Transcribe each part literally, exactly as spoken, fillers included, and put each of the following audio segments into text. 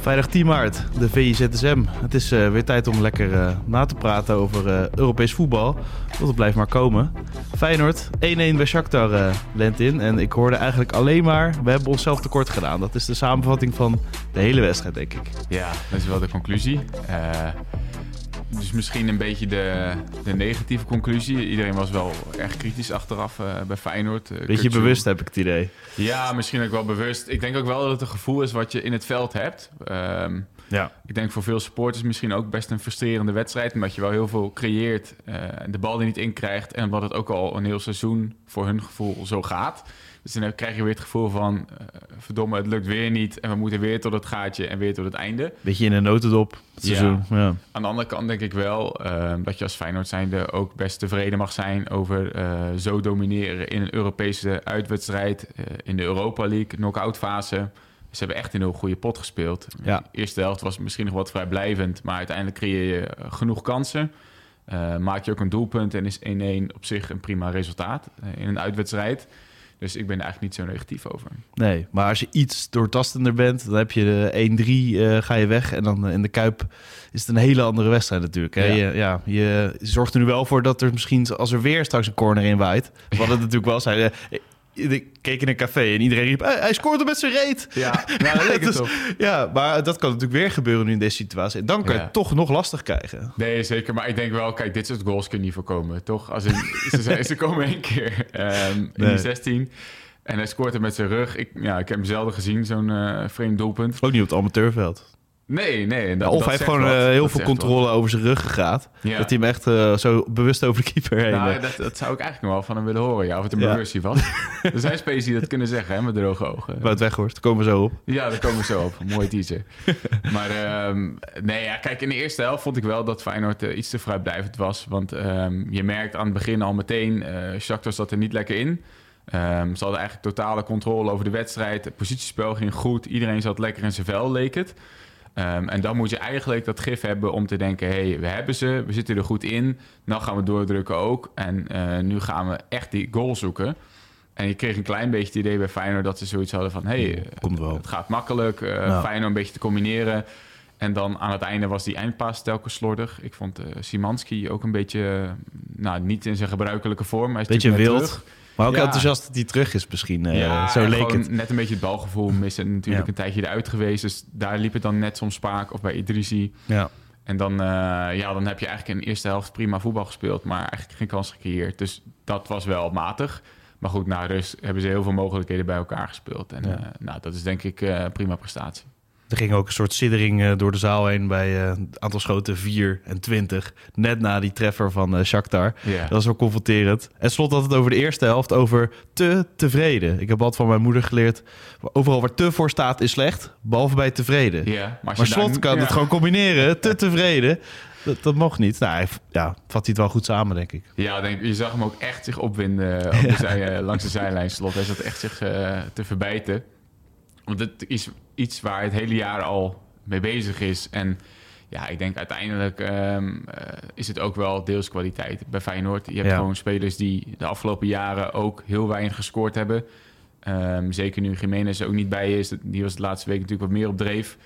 Vrijdag tien maart, de V Z S M. Het is uh, weer tijd om lekker uh, na te praten over uh, Europees voetbal. Want het blijft maar komen. Feyenoord, één-één bij Shakhtar uh, lent in. En ik hoorde eigenlijk alleen maar, we hebben onszelf tekort gedaan. Dat is de samenvatting van de hele wedstrijd, denk ik. Ja, dat is wel de conclusie. Uh, dus misschien een beetje de, de negatieve conclusie. Iedereen was wel erg kritisch achteraf uh, bij Feyenoord. Uh, beetje Kökçü. Bewust heb ik het idee. Ja, misschien ook wel bewust. Ik denk ook wel dat het een gevoel is wat je in het veld hebt. Um, ja. Ik denk voor veel supporters misschien ook best een frustrerende wedstrijd. Omdat je wel heel veel creëert, uh, de bal er niet in krijgt. En omdat het ook al een heel seizoen voor hun gevoel zo gaat. Dus dan krijg je weer het gevoel van, uh, verdomme, het lukt weer niet. En we moeten weer tot het gaatje en weer tot het einde. Beetje in de notendop het seizoen. Ja. Ja. Aan de andere kant denk ik wel uh, dat je als Feyenoord zijnde ook best tevreden mag zijn over uh, zo domineren in een Europese uitwedstrijd. Uh, in de Europa League, knock-out fase. Ze hebben echt een heel goede pot gespeeld. Ja. De eerste helft was misschien nog wat vrijblijvend, maar uiteindelijk creëer je genoeg kansen. Uh, maak je ook een doelpunt en is één-één op zich een prima resultaat uh, in een uitwedstrijd. Dus ik ben er eigenlijk niet zo negatief over. Nee, maar als je iets doortastender bent, dan heb je de één-drie, uh, ga je weg. En dan uh, in de Kuip is het een hele andere wedstrijd natuurlijk. Hè? Ja. Je, ja, je zorgt er nu wel voor dat er misschien, als er weer straks een corner in waait. Wat het ja. natuurlijk wel zijn. Uh, Ik keek in een café en iedereen riep, hij scoort hem met zijn reet. Ja, nou, dat leek het dus, op. Ja, maar dat kan natuurlijk weer gebeuren nu in deze situatie. En dan kan ja. je het toch nog lastig krijgen. Nee, zeker. Maar ik denk wel, kijk, dit soort goals kun je niet voorkomen, toch? Als in, ze, zijn, ze komen één keer um, in nee. die zestien. En hij scoort hem met zijn rug. Ik, ja, ik heb hem zelden gezien, zo'n uh, vreemd doelpunt. Ook niet op het amateurveld. Nee, nee. Dat, of dat hij heeft gewoon wat, heel veel controle wat. over zijn rug gehad. Ja. Dat hij hem echt uh, zo bewust over de keeper heen... Nou, dat, dat zou ik eigenlijk nog wel van hem willen horen. Ja, of het een ja. bewustie was. Er zijn spelers die dat kunnen zeggen, hè, met droge ogen. Wout Weghorst, daar komen we zo op. Ja, daar komen we zo op. Mooi teaser. Maar um, nee, ja, kijk, in de eerste helft vond ik wel dat Feyenoord uh, iets te vrijblijvend was. Want um, je merkt aan het begin al meteen, uh, Shakhtar zat er niet lekker in. Um, ze hadden eigenlijk totale controle over de wedstrijd. Het positiespel ging goed. Iedereen zat lekker in zijn vel, leek het. Um, en dan moet je eigenlijk dat gif hebben om te denken, hé, hey, we hebben ze, we zitten er goed in. Dan gaan we doordrukken ook. En uh, nu gaan we echt die goal zoeken. En je kreeg een klein beetje het idee bij Feyenoord dat ze zoiets hadden van, hé, hey, het, het gaat makkelijk. Uh, nou. Feyenoord een beetje te combineren. En dan aan het einde was die eindpaas telkens slordig. Ik vond uh, Szymanski ook een beetje, uh, nou, niet in zijn gebruikelijke vorm. Hij is beetje wild. Terug. Maar ook ja. enthousiast dat hij terug is misschien. Uh, ja, zo leek het. Net een beetje het balgevoel missen. Natuurlijk ja. een tijdje eruit geweest. Dus daar liep het dan net soms spaak. Of bij Idrissi. Ja. En dan, uh, ja, dan heb je eigenlijk in de eerste helft prima voetbal gespeeld. Maar eigenlijk geen kans gecreëerd. Dus dat was wel matig. Maar goed, na rust hebben ze heel veel mogelijkheden bij elkaar gespeeld. En ja. uh, nou, dat is denk ik uh, prima prestatie. Er ging ook een soort siddering uh, door de zaal heen bij uh, het aantal schoten vier en twintig. Net na die treffer van uh, Shakhtar. Yeah. Dat was wel confronterend. En Slot had het over de eerste helft over te tevreden. Ik heb altijd van mijn moeder geleerd, overal waar te voor staat is slecht, behalve bij tevreden. Yeah. Maar, maar, maar Slot dan, kan ja. het gewoon combineren, te tevreden. Dat, dat mocht niet. Nou, hij, ja, vat hij het wel goed samen, denk ik. Ja, denk, je zag hem ook echt zich opwinden op de ja. zij, langs de zijlijn, Slot. Hij zat echt zich uh, te verbijten. Want het is iets waar het hele jaar al mee bezig is. En ja, ik denk uiteindelijk um, uh, is het ook wel deels kwaliteit bij Feyenoord. Je hebt ja. gewoon spelers die de afgelopen jaren ook heel weinig gescoord hebben. Um, zeker nu Gimenez ook niet bij is. Die was de laatste week natuurlijk wat meer op dreef.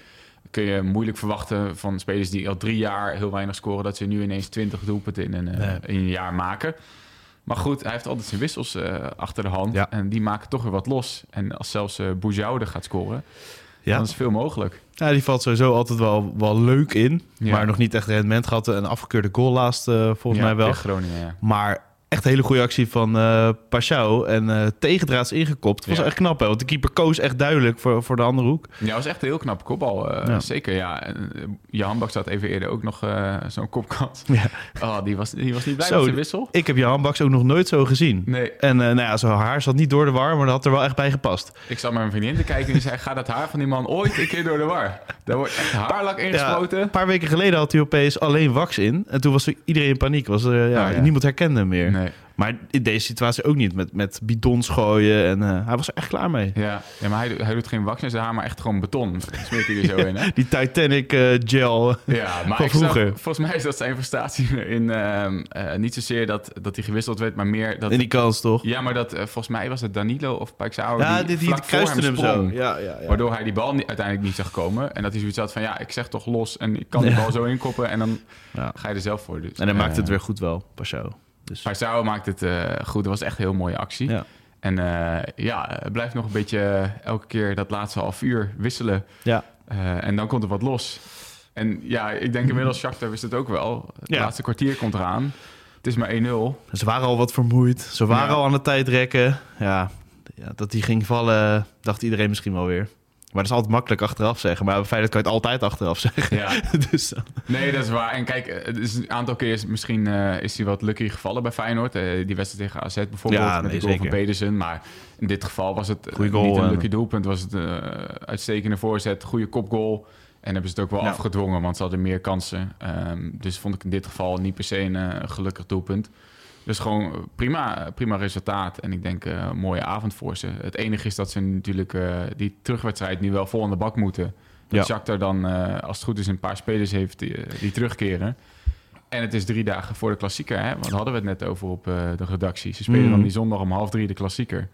Kun je moeilijk verwachten van spelers die al drie jaar heel weinig scoren, dat ze nu ineens twintig doelpunten in een, uh, nee. in een jaar maken. Maar goed, hij heeft altijd zijn wissels uh, achter de hand. Ja. En die maken toch weer wat los. En als zelfs uh, Boezeau er gaat scoren, ja. dan is veel mogelijk. Ja, die valt sowieso altijd wel, wel leuk in. Ja. Maar nog niet echt rendement gehad. Een afgekeurde goal laatst uh, volgens ja, mij wel. Tegen Groningen, ja. Maar echt een hele goede actie van uh, Pachau. En uh, tegendraads ingekopt. Dat was ja. echt knap, hè? Want de keeper koos echt duidelijk voor, voor de andere hoek. Ja, dat was echt een heel knap kopbal. Uh, ja. Zeker, ja. En, uh, Jan Baks had even eerder ook nog uh, zo'n kopkans. Ja. Oh, die, was, die was niet blij zo, met zijn wissel. Ik heb Jan Baks ook nog nooit zo gezien. Nee. En uh, nou ja, zijn haar zat niet door de war, maar dat had er wel echt bij gepast. Ik zat met mijn vriendin te kijken en die zei, gaat dat haar van die man ooit een keer door de war? Daar wordt echt haarlak ingespoten. Ja, een paar weken geleden had hij opeens alleen wax in. En toen was iedereen in paniek. Was er, ja, ah, ja. Niemand herkende hem meer. Nee. Maar in deze situatie ook niet. Met, met bidons gooien. En uh, hij was er echt klaar mee. Ja, ja maar hij, hij doet geen wax in zijn haar, maar echt gewoon beton. Smeert hij er zo ja, in, hè? Die Titanic uh, gel ja, maar van vroeger. Snap, volgens mij is dat zijn prestatie in uh, uh, niet zozeer dat, dat hij gewisseld werd, maar meer... dat in die kans, toch? Ja, maar dat uh, volgens mij was het Danilo of Pachau ja, die, die vlak die voor hem, hem sprong. Zo. Ja, ja, ja. Waardoor hij die bal niet, uiteindelijk niet zag komen. En dat hij zoiets had van, ja, ik zeg toch los en ik kan ja. de bal zo inkoppen. En dan ja. ga je er zelf voor. Dus, en hij uh, maakt het weer goed wel, Pachau. Dus. Pachau maakt het uh, goed. Dat was echt een heel mooie actie. Ja. En uh, ja, het blijft nog een beetje uh, elke keer dat laatste half uur wisselen. Ja. Uh, en dan komt er wat los. En ja, ik denk inmiddels, Shakhtar wist het ook wel. Het ja. laatste kwartier komt eraan. Het is maar één nul. Ze waren al wat vermoeid. Ze waren ja. al aan het tijdrekken. Ja, ja, dat die ging vallen, dacht iedereen misschien wel weer. Maar dat is altijd makkelijk achteraf zeggen. Maar bij Feyenoord kan je het altijd achteraf zeggen. Ja. dus dan. Nee, dat is waar. En kijk, het is een aantal keer is misschien uh, is hij wat lucky gevallen bij Feyenoord. Uh, die wedstrijd tegen A Z bijvoorbeeld. Ja, met nee, die goal van Pedersen. Maar in dit geval was het goeie goal, niet een lucky doelpunt. Was het een uh, uitstekende voorzet, goede kopgoal. En hebben ze het ook wel nou. afgedwongen, want ze hadden meer kansen. Um, dus vond ik in dit geval niet per se een uh, gelukkig doelpunt. Dus gewoon prima, prima resultaat. En ik denk uh, een mooie avond voor ze. Het enige is dat ze natuurlijk uh, die terugwedstrijd nu wel vol aan de bak moeten. Dat ja. Shakhtar dan, uh, als het goed is, een paar spelers heeft die, die terugkeren. En het is drie dagen voor de klassieker. Hè? Want daar hadden we het net over op uh, de redactie. Ze spelen mm. dan die zondag om half drie de klassieker.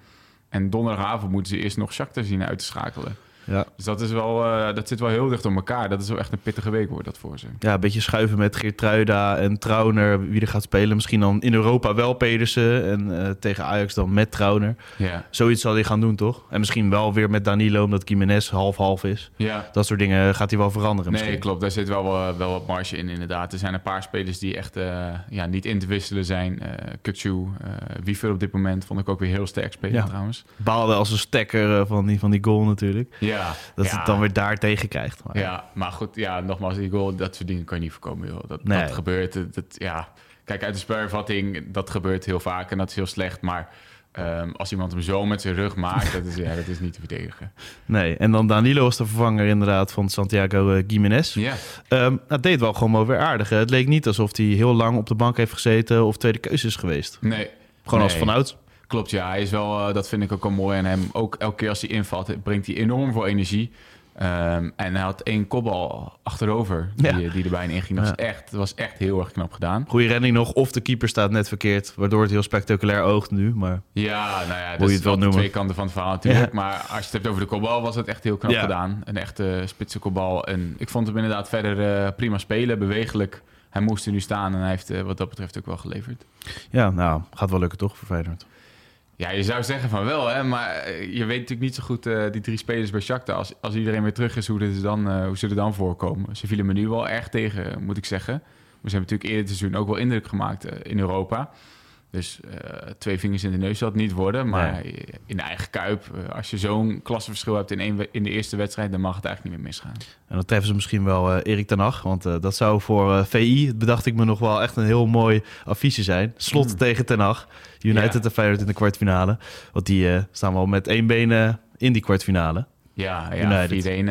En donderdagavond moeten ze eerst nog Shakhtar zien uit te schakelen. Ja. Dus dat, is wel, uh, dat zit wel heel dicht op elkaar. Dat is wel echt een pittige week, wordt dat voor ze. Ja, een beetje schuiven met Geertruida en Trauner. Wie er gaat spelen. Misschien dan in Europa wel Pedersen. En uh, tegen Ajax dan met Trauner. Ja. Zoiets zal hij gaan doen, toch? En misschien wel weer met Danilo, omdat Gimenez half-half is. Ja. Dat soort dingen gaat hij wel veranderen misschien. Nee, klopt. Daar zit wel, wel, wel wat marge in, inderdaad. Er zijn een paar spelers die echt uh, ja, niet in te wisselen zijn. Uh, Kökçü, uh, Wieffer op dit moment. Vond ik ook weer heel sterk spelen, ja. trouwens. Baalde als een stekker uh, van, die, van die goal natuurlijk. Ja. Ja, dat ja. het dan weer daar tegen krijgt. Maar. Ja, maar goed, ja, nogmaals, die goal, dat soort dingen kan je niet voorkomen. Joh. Dat, nee. dat gebeurt. Dat, ja. Kijk, uit de spelervatting, dat gebeurt heel vaak en dat is heel slecht. Maar um, als iemand hem zo met zijn rug maakt, dat, is, ja, dat is niet te verdedigen. Nee, en dan Danilo was de vervanger inderdaad van Santiago uh, Gimenez. Ja. Um, dat deed wel gewoon wel weer aardig. Hè? Het leek niet alsof hij heel lang op de bank heeft gezeten of tweede keuze is geweest. Nee. Gewoon nee. als vanouds. Klopt, ja. Hij is wel, uh, dat vind ik ook al mooi aan hem. Ook elke keer als hij invalt, brengt hij enorm veel energie. Um, en hij had één kopbal achterover die, ja. die er bijna in ging. Dat ja. was, echt, was echt heel erg knap gedaan. Goeie redding nog. Of de keeper staat net verkeerd, waardoor het heel spectaculair oogt nu. Maar ja, nou ja, dat is wel de twee kanten van het verhaal natuurlijk. Ja. Maar als je het hebt over de kopbal, was het echt heel knap ja. gedaan. Een echte spitse kopbal. En ik vond hem inderdaad verder uh, prima spelen, bewegelijk. Hij moest er nu staan en hij heeft uh, wat dat betreft ook wel geleverd. Ja, nou, gaat wel lukken toch voor Feyenoord? Ja, je zou zeggen van wel, hè? Maar je weet natuurlijk niet zo goed uh, die drie spelers bij Shakhtar. Als, als iedereen weer terug is, hoe, dit is dan, uh, hoe ze er dan voorkomen. Ze vielen me nu wel erg tegen, moet ik zeggen. Maar ze hebben natuurlijk eerder het seizoen ook wel indruk gemaakt uh, in Europa. Dus uh, twee vingers in de neus zal het niet worden. Maar nee. in de eigen kuip, uh, als je zo'n klassenverschil hebt in, een, in de eerste wedstrijd, dan mag het eigenlijk niet meer misgaan. En dan treffen ze misschien wel uh, Erik Ten Hag. Want uh, dat zou voor uh, V I, bedacht ik me nog wel, echt een heel mooi affiche zijn. Slot mm. tegen Ten Hag. United ja. en Feyenoord in de kwartfinale. Want die uh, staan wel met één been uh, in die kwartfinale. Ja, ja vier-een,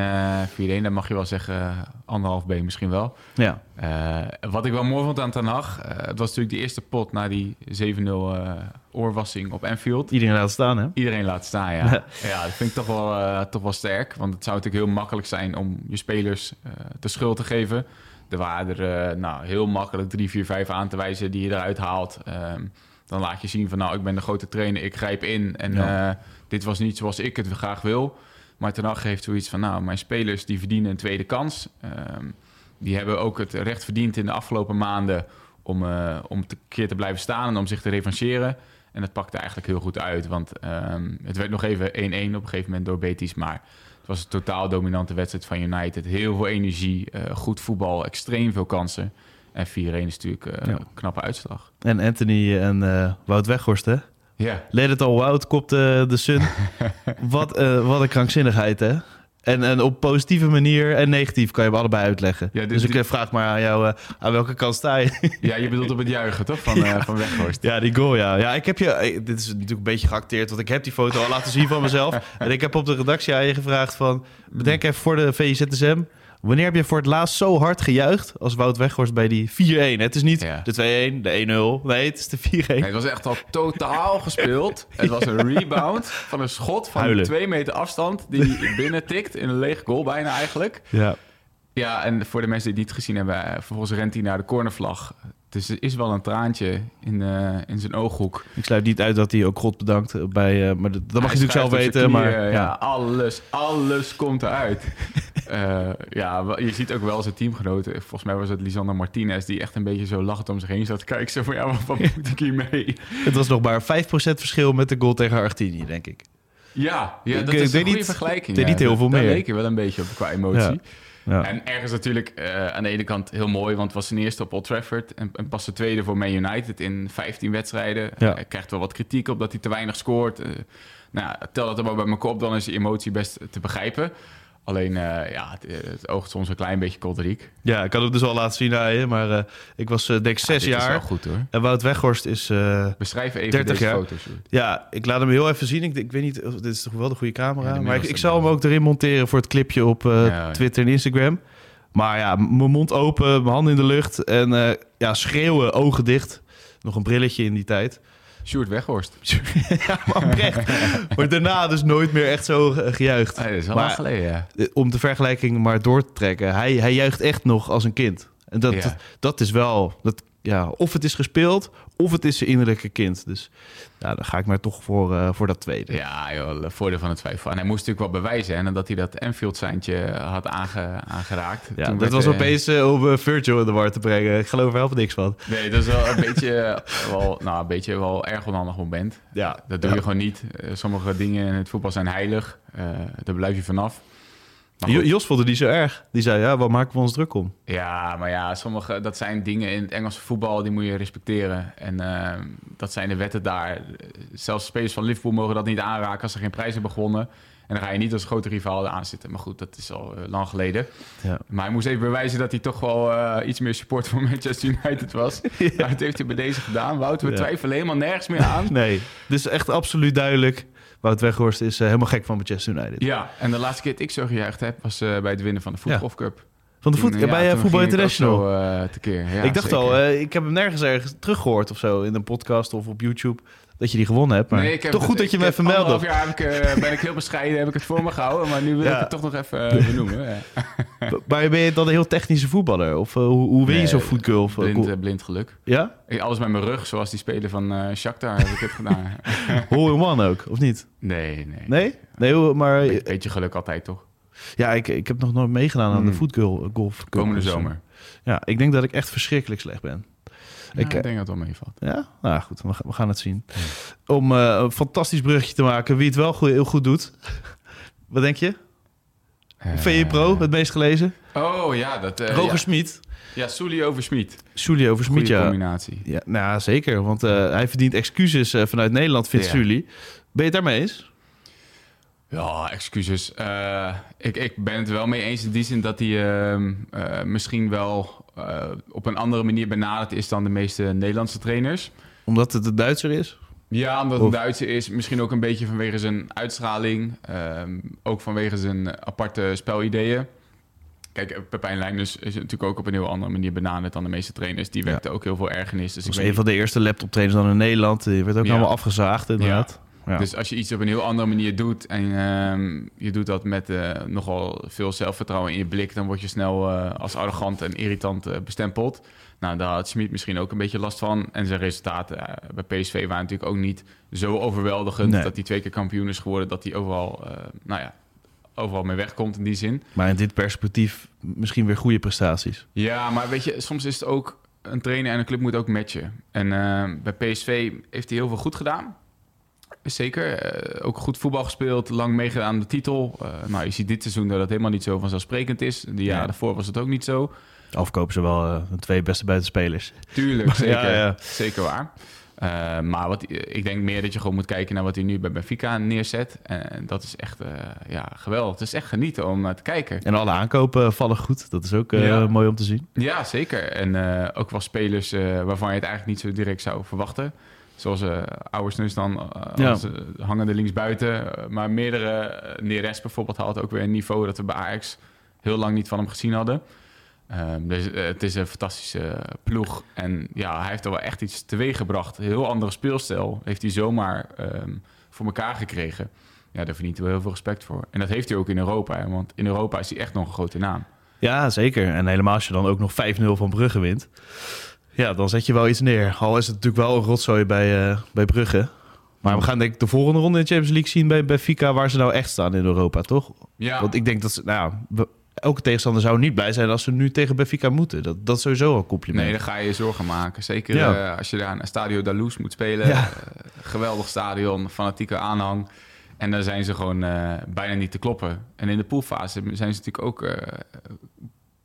uh, dan mag je wel zeggen anderhalf been misschien wel. Ja. Uh, wat ik wel mooi vond aan Ten Hag, uh, het was natuurlijk die eerste pot na die zeven nul uh, oorwassing op Anfield. Iedereen laat staan, hè? Iedereen laat staan, ja. ja, dat vind ik toch wel, uh, toch wel sterk. Want het zou natuurlijk heel makkelijk zijn om je spelers uh, de schuld te geven. Er waren er uh, nou, heel makkelijk drie, vier, vijf aan te wijzen die je eruit haalt. Um, dan laat je zien van, nou, ik ben de grote trainer, ik grijp in. En ja. uh, dit was niet zoals ik het graag wil. Maar Ten Hag geeft zoiets van, nou, mijn spelers die verdienen een tweede kans. Um, die hebben ook het recht verdiend in de afgelopen maanden om, uh, om te keer te blijven staan en om zich te revancheren. En dat pakte eigenlijk heel goed uit, want um, het werd nog even één-één op een gegeven moment door Betis. Maar het was een totaal dominante wedstrijd van United. Heel veel energie, uh, goed voetbal, extreem veel kansen. En vier-een is natuurlijk uh, ja. een knappe uitslag. En Anthony en uh, Wout Weghorst, hè? Yeah. Let it all out, kopte de Sun. wat, uh, wat een krankzinnigheid, hè? En, en op positieve manier en negatief kan je hem allebei uitleggen. Ja, dit, dus ik dit... vraag maar aan jou, uh, aan welke kant sta je? ja, je bedoelt op het juichen, toch? Van, ja. uh, van Weghorst. Ja, die goal, ja. ja ik heb je, dit is natuurlijk een beetje geacteerd, want ik heb die foto al laten zien van mezelf. En ik heb op de redactie aan je gevraagd van, bedenk even voor de V Z S M... Wanneer heb je voor het laatst zo hard gejuicht als Wout Weghorst bij die vier-een? Het is niet ja. de twee-een, de één-nul. Nee, het is de vier-een. Nee, het was echt al totaal gespeeld. Het was een rebound van een schot van Huilen. twee meter afstand die binnen tikt in een leeg goal bijna eigenlijk. Ja. Ja, en voor de mensen die het niet gezien hebben, vervolgens rent hij naar de cornervlag. Dus er is wel een traantje in, uh, in zijn ooghoek. Ik sluit niet uit dat hij ook God bedankt bij... Uh, maar dat, dat mag je natuurlijk zelf weten. Maar ja. ja, alles, alles komt eruit. uh, ja, je ziet ook wel zijn teamgenoten. Volgens mij was het Lisandro Martinez die echt een beetje zo lachend om zich heen zat. Kijk, zo van ja, wat, wat moet ik hiermee? Het was nog maar vijf procent verschil met de goal tegen Argentinië, denk ik. Ja, ja dat ik, is ik een goede niet, vergelijking. Ja, niet heel dat, veel meer. Daar leek je wel een beetje op qua emotie. Ja. Ja. En ergens natuurlijk uh, aan de ene kant heel mooi, want het was zijn eerste op Old Trafford en, en pas de tweede voor Man United in vijftien wedstrijden. Ja. Hij krijgt wel wat kritiek op dat hij te weinig scoort. Uh, nou, tel dat allemaal bij elkaar op, dan is die emotie best te begrijpen. Alleen, uh, ja, het, het oogt soms een klein beetje kolderiek. Ja, ik had het dus al laten zien aan je, maar uh, ik was uh, denk ik zes ja, jaar. Dit is wel goed, hoor. En Wout Weghorst is uh, beschrijf even dertig deze jaar. Foto's. Hoor. Ja, ik laat hem heel even zien. Ik, ik weet niet, of, dit is toch wel de goede camera. Ja, maar ik, ik zal hem ook erin monteren voor het clipje op uh, ja, Twitter en Instagram. Maar ja, mijn mond open, mijn handen in de lucht en uh, ja, schreeuwen, ogen dicht. Nog een brilletje in die tijd. Sjoerd Weghorst. Ja, maar oprecht. Maar daarna dus nooit meer echt zo gejuicht. Ah, dat is wel maar, lang geleden, ja. Om de vergelijking maar door te trekken. Hij, hij juicht echt nog als een kind. En dat, ja. dat, dat is wel... Dat, ja, of het is gespeeld, of het is zijn innerlijke kind. Dus ja, dan ga ik maar toch voor, uh, voor dat tweede. Ja, joh, voordeel van de twijfel. En hij moest natuurlijk wel bewijzen. En dat hij dat Anfield-seintje had aange, aangeraakt. Ja, toen dat was uh, opeens uh, om Virgil in de war te brengen. Ik geloof er helemaal niks van. Nee, dat is wel een beetje, wel, nou, een beetje wel erg onhandig moment. Ja, dat doe ja. je gewoon niet. Sommige dingen in het voetbal zijn heilig. Uh, daar blijf je vanaf. Jos vond het niet zo erg. Die zei, ja, wat maken we ons druk om? Ja, maar ja, sommige, dat zijn dingen in het Engelse voetbal, die moet je respecteren. En uh, dat zijn de wetten daar. Zelfs spelers van Liverpool mogen dat niet aanraken als ze geen prijs hebben gewonnen. En dan ga je niet als grote rivaal aan zitten. Maar goed, dat is al uh, lang geleden. Ja. Maar hij moest even bewijzen dat hij toch wel uh, iets meer support voor Manchester United was. Ja. Maar dat heeft hij bij deze gedaan. Wout, we ja. twijfelen helemaal nergens meer aan. Nee, dus echt absoluut duidelijk. Wout Weghorst is uh, helemaal gek van Manchester United. Ja, en de laatste keer dat ik zo gejuicht heb... was uh, bij het winnen van de Football Cup. Ja. Van de voet, ja, bij uh, Voetbal International. Zo, uh, tekeer. Ja, ik dacht zeker. al, uh, ik heb hem nergens ergens teruggehoord of zo... in een podcast of op YouTube... dat je die gewonnen hebt. Maar nee, ik heb toch het, goed dat je me even meldt. Anderhalf jaar heb ik, uh, ben ik heel bescheiden, heb ik het voor me gehouden. Maar nu wil ja. ik het toch nog even uh, benoemen. Ja. Maar ben je dan een heel technische voetballer? Of uh, hoe, hoe win je nee, zo'n voetbal? Blind, uh, blind geluk. Ja? Ik, alles met mijn rug, zoals die speler van uh, Shakhtar heb ik het gedaan. Hole in one ook, of niet? Nee, nee. Nee? nee maar... Be- beetje geluk altijd, toch? Ja, ik, ik heb nog nooit meegedaan aan hmm. de voetgolf. Golf, Komende golf. zomer. Ja, ik denk dat ik echt verschrikkelijk slecht ben. Nou, ik, ik denk dat het wel meevalt. Ja? Nou goed, we gaan het zien. Ja. Om uh, een fantastisch bruggetje te maken. Wie het wel goed, heel goed doet. Wat denk je? Uh, V E Pro, het meest gelezen. Oh ja, dat... Uh, Roger ja. Smit. Ja, Suli over Smit. Suli over Smit, ja. combinatie. Ja, nou, zeker. Want uh, hij verdient excuses uh, vanuit Nederland, vindt ja. Suli. Ben je het daarmee eens? Ja, excuses. Uh, ik, ik ben het wel mee eens in die zin dat hij uh, uh, misschien wel uh, op een andere manier benaderd is dan de meeste Nederlandse trainers. Omdat het een Duitser is? Ja, omdat het een Duitser is. Misschien ook een beetje vanwege zijn uitstraling. Uh, ook vanwege zijn aparte spelideeën. Kijk, Pepijn Leijners is natuurlijk ook op een heel andere manier benaderd dan de meeste trainers. Die wekte ja. ook heel veel ergernis. Dus dat was ik een van de eerste laptoptrainers dan in Nederland. Die werd ook ja. allemaal afgezaagd inderdaad. Ja. Ja. Dus als je iets op een heel andere manier doet... en uh, je doet dat met uh, nogal veel zelfvertrouwen in je blik... dan word je snel uh, als arrogant en irritant uh, bestempeld. Nou, daar had Smit misschien ook een beetje last van. En zijn resultaten uh, bij P S V waren natuurlijk ook niet zo overweldigend... Nee. Dat hij twee keer kampioen is geworden... dat hij overal, uh, nou ja, overal mee wegkomt in die zin. Maar in dit perspectief misschien weer goede prestaties. Ja, maar weet je, soms is het ook... een trainer en een club moet ook matchen. En uh, bij P S V heeft hij heel veel goed gedaan... Zeker. Uh, ook goed voetbal gespeeld, lang meegedaan aan de titel. Uh, nou, je ziet dit seizoen dat dat helemaal niet zo vanzelfsprekend is. De jaren ja. daarvoor was het ook niet zo. Afkopen ze wel uh, de twee beste buitenspelers. Tuurlijk, maar, zeker, ja, ja. zeker waar. Uh, maar wat, ik denk meer dat je gewoon moet kijken naar wat hij nu bij Benfica neerzet. En dat is echt uh, ja, geweldig. Het is echt genieten om naar te kijken. En alle aankopen vallen goed. Dat is ook uh, ja. mooi om te zien. Ja, zeker. En uh, ook wel spelers uh, waarvan je het eigenlijk niet zo direct zou verwachten. Zoals uh, Ouwersnus dan, uh, ja. als, uh, hangende linksbuiten. Uh, maar meerdere, uh, Neres bijvoorbeeld haalt ook weer een niveau dat we bij Ajax heel lang niet van hem gezien hadden. Uh, dus, uh, het is een fantastische uh, ploeg. En ja, hij heeft er wel echt iets teweeggebracht. Een heel andere speelstijl heeft hij zomaar um, voor elkaar gekregen. Ja, daar verdient hij wel heel veel respect voor. En dat heeft hij ook in Europa. Hè? Want in Europa is hij echt nog een grote naam. Ja, zeker. En helemaal als je dan ook nog vijf nul van Brugge wint. Ja, dan zet je wel iets neer. Al is het natuurlijk wel een rotzooi bij, uh, bij Brugge. Maar we gaan denk ik de volgende ronde in de Champions League zien bij Benfica... waar ze nou echt staan in Europa, toch? Ja. Want ik denk dat ze... Nou, we, elke tegenstander zou niet blij zijn als ze nu tegen Benfica moeten. Dat, dat is sowieso een compliment. Nee, daar ga je je zorgen maken. Zeker ja. uh, als je daar een Stadio da Luz moet spelen. Ja. Uh, geweldig stadion, fanatieke aanhang. En dan zijn ze gewoon uh, bijna niet te kloppen. En in de poolfase zijn ze natuurlijk ook uh,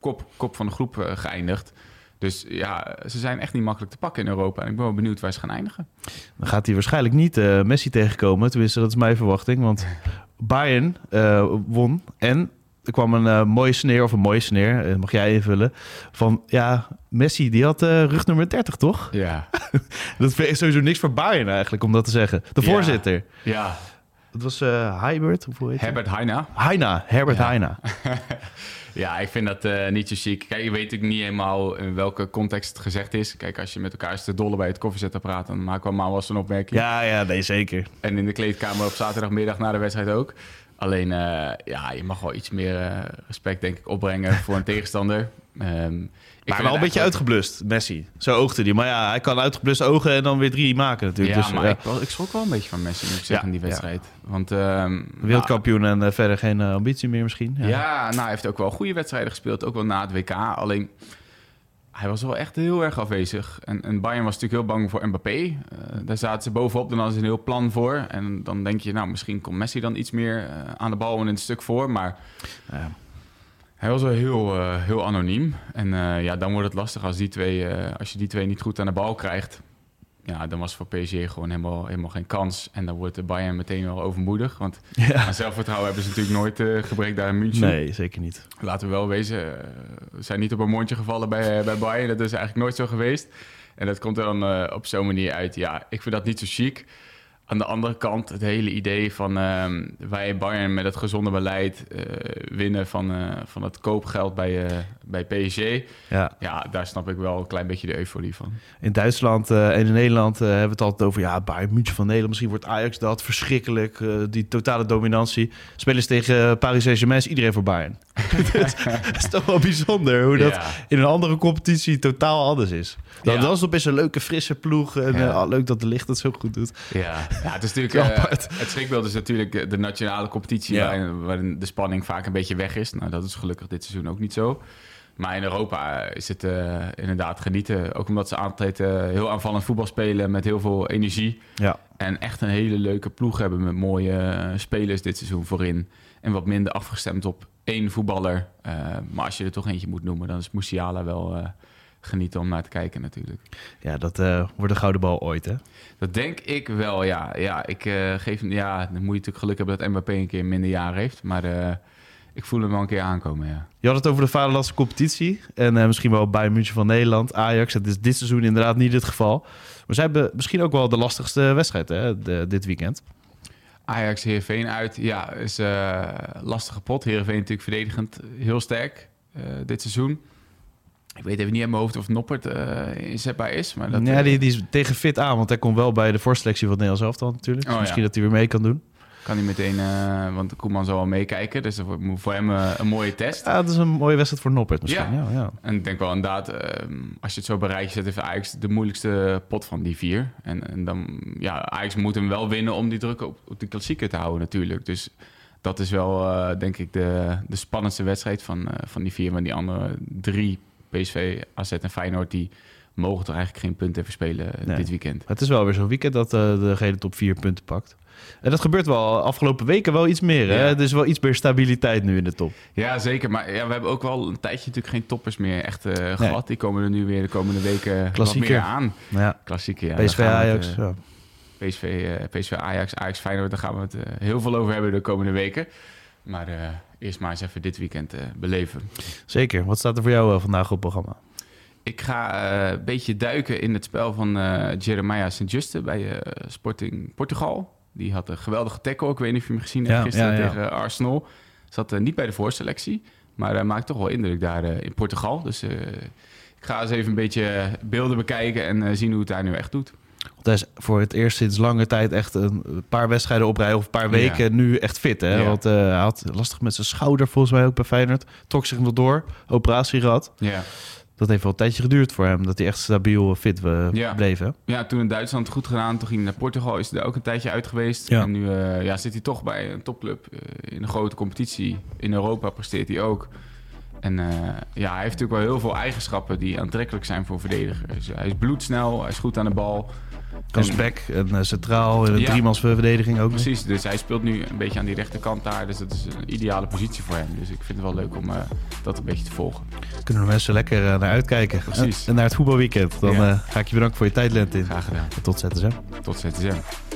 kop, kop van de groep uh, geëindigd. Dus ja, ze zijn echt niet makkelijk te pakken in Europa. En ik ben wel benieuwd waar ze gaan eindigen. Dan gaat hij waarschijnlijk niet uh, Messi tegenkomen. Tenminste, dat is mijn verwachting. Want Bayern uh, won en... Er kwam een uh, mooie sneer, of een mooie sneer, uh, mag jij invullen, van ja, Messi, die had uh, rug nummer dertig, toch? Ja. Dat is sowieso niks voor Bayern eigenlijk, om dat te zeggen. De ja. voorzitter. Ja. Dat was uh, Herbert, hoe heet Herbert Heijna. Heijna, Herbert ja. Heijna. Ja, ik vind dat uh, niet zo chic. Kijk, je weet natuurlijk niet helemaal in welke context het gezegd is. Kijk, als je met elkaar is te dollen bij het koffiezetapparaat, dan maken we maar wel eens een opmerking. Ja, ja, nee, zeker. En in de kleedkamer op zaterdagmiddag na de wedstrijd ook. Alleen, uh, ja, je mag wel iets meer uh, respect, denk ik, opbrengen voor een tegenstander. Um, ik maar wel een beetje uitgeblust, Messi. Zo oogde hij. Maar ja, hij kan uitgeblust ogen en dan weer drie maken natuurlijk. Ja, dus, maar ja. Ik, ik schrok wel een beetje van Messi, moet ik zeggen, ja, in die wedstrijd. Ja. Want, um, wereldkampioen nou, en uh, verder geen uh, ambitie meer misschien. Ja. ja, nou, hij heeft ook wel goede wedstrijden gespeeld. Ook wel na het W K. Alleen, hij was wel echt heel erg afwezig. En, en Bayern was natuurlijk heel bang voor Mbappé. Uh, daar zaten ze bovenop, dan hadden ze een heel plan voor. En dan denk je, nou, misschien komt Messi dan iets meer uh, aan de bal en een stuk voor. Maar uh, hij was wel heel, uh, heel anoniem. En uh, ja, dan wordt het lastig als, die twee, uh, als je die twee niet goed aan de bal krijgt. Ja, dan was voor P S G gewoon helemaal, helemaal geen kans. En dan wordt de Bayern meteen wel overmoedig. Want ja. aan zelfvertrouwen hebben ze natuurlijk nooit uh, gebrek daar in München. Nee, zeker niet. Laten we wel wezen, uh, we zijn niet op een mondje gevallen bij, uh, bij Bayern. Dat is eigenlijk nooit zo geweest. En dat komt er dan uh, op zo'n manier uit. Ja, ik vind dat niet zo chic. Aan de andere kant, het hele idee van uh, wij Bayern met het gezonde beleid uh, winnen van, uh, van het koopgeld bij, uh, bij P S G. Ja. ja, daar snap ik wel een klein beetje de euforie van. In Duitsland uh, en in Nederland uh, hebben we het altijd over ja, Bayern München van Nederland. Misschien wordt Ajax dat, verschrikkelijk, uh, die totale dominantie. Spelers tegen Paris Saint-Germain is iedereen voor Bayern. Dat is toch wel bijzonder hoe dat ja. in een andere competitie totaal anders is. Dan, ja. dan is het best een leuke frisse ploeg. En, ja. uh, leuk dat de licht het zo goed doet. Ja. Ja, het is natuurlijk uh, het schrikbeeld is natuurlijk de nationale competitie ja. waar, waar de spanning vaak een beetje weg is. Nou, dat is gelukkig dit seizoen ook niet zo. Maar in Europa is het uh, inderdaad genieten. Ook omdat ze altijd uh, heel aanvallend voetbal spelen met heel veel energie. Ja. En echt een hele leuke ploeg hebben met mooie spelers dit seizoen voorin. En wat minder afgestemd op één voetballer. Uh, maar als je er toch eentje moet noemen, dan is Musiala wel... Uh, genieten om naar te kijken natuurlijk. Ja, dat uh, wordt een gouden bal ooit, hè? Dat denk ik wel, ja. ja ik uh, geef hem, ja, dan moet je natuurlijk geluk hebben dat Mbappé een keer minder jaar heeft, maar uh, ik voel hem wel een keer aankomen, ja. Je had het over de vaderlandse competitie en uh, misschien wel Bayern München van Nederland, Ajax. Dat is dit seizoen inderdaad niet het geval. Maar zij hebben misschien ook wel de lastigste wedstrijd, hè, de, dit weekend. Ajax Heerenveen uit, ja, is uh, lastige pot. Heerenveen natuurlijk verdedigend heel sterk uh, dit seizoen. Ik weet even niet in mijn hoofd of Noppert uh, inzetbaar is. Maar dat, ja, die, die is tegen fit aan, want hij komt wel bij de voorselectie van het Nederlands elftal natuurlijk. Dus oh, misschien ja. dat hij weer mee kan doen. Kan hij meteen, uh, want Koeman zal wel meekijken. Dus dat moet voor hem uh, een mooie test. Ja, dat is een mooie wedstrijd voor Noppert misschien. Ja. Ja, ja. En ik denk wel inderdaad, uh, als je het zo bereikt, zet even Ajax de moeilijkste pot van die vier. En, en dan, ja, Ajax moet hem wel winnen om die druk op, op die klassieker te houden natuurlijk. Dus... dat is wel, uh, denk ik, de, de spannendste wedstrijd van, uh, van die vier. Maar die andere drie, P S V, A Z en Feyenoord, die mogen er eigenlijk geen punten verspelen nee. dit weekend. Het is wel weer zo'n weekend dat uh, de gele top vier punten pakt. En dat gebeurt wel afgelopen weken wel iets meer. Ja. Hè? Er is wel iets meer stabiliteit nu in de top. Ja, zeker. Maar ja, we hebben ook wel een tijdje natuurlijk geen toppers meer echt uh, gehad. Nee. Die komen er nu weer de komende weken Klassieker. wat meer aan. Ja. Klassieker, ja. P S V, Ajax, ja. P S V, P S V, Ajax, Ajax, Feyenoord, daar gaan we het uh, heel veel over hebben de komende weken. Maar uh, eerst maar eens even dit weekend uh, beleven. Zeker. Wat staat er voor jou uh, vandaag op het programma? Ik ga uh, een beetje duiken in het spel van uh, Jeremiah Saint-Juste bij uh, Sporting Portugal. Die had een geweldige tackle. Ik weet niet of je hem gezien hebt ja, gisteren ja, ja. tegen uh, Arsenal. Zat uh, niet bij de voorselectie. Maar hij uh, maakt toch wel indruk daar uh, in Portugal. Dus uh, ik ga eens even een beetje beelden bekijken en uh, zien hoe het daar nu echt doet. Want hij is voor het eerst sinds lange tijd echt een paar wedstrijden oprijden of een paar weken ja. nu echt fit. Hè? Ja. Want uh, hij had lastig met zijn schouder volgens mij ook bij Feyenoord. Trok zich nog door, operatie gehad. Ja. Dat heeft wel een tijdje geduurd voor hem, dat hij echt stabiel fit uh, ja. bleef. Hè? Ja, toen in Duitsland het goed gedaan, toen ging hij naar Portugal, is hij daar ook een tijdje uit geweest. Ja. En nu uh, ja, zit hij toch bij een topclub uh, in een grote competitie. In Europa presteert hij ook. En uh, ja, hij heeft natuurlijk wel heel veel eigenschappen die aantrekkelijk zijn voor verdedigers. Hij is bloedsnel, hij is goed aan de bal. Kan zijn back en uh, centraal in een ja, driemansverdediging ook. Precies, dus hij speelt nu een beetje aan die rechterkant daar. Dus dat is een ideale positie voor hem. Dus ik vind het wel leuk om uh, dat een beetje te volgen. Kunnen de mensen lekker uh, naar uitkijken. Precies. En, en naar het voetbalweekend. Dan ja. uh, ga ik je bedanken voor je tijd, Lentin. Graag gedaan. En tot Z S M. Tot Z S M.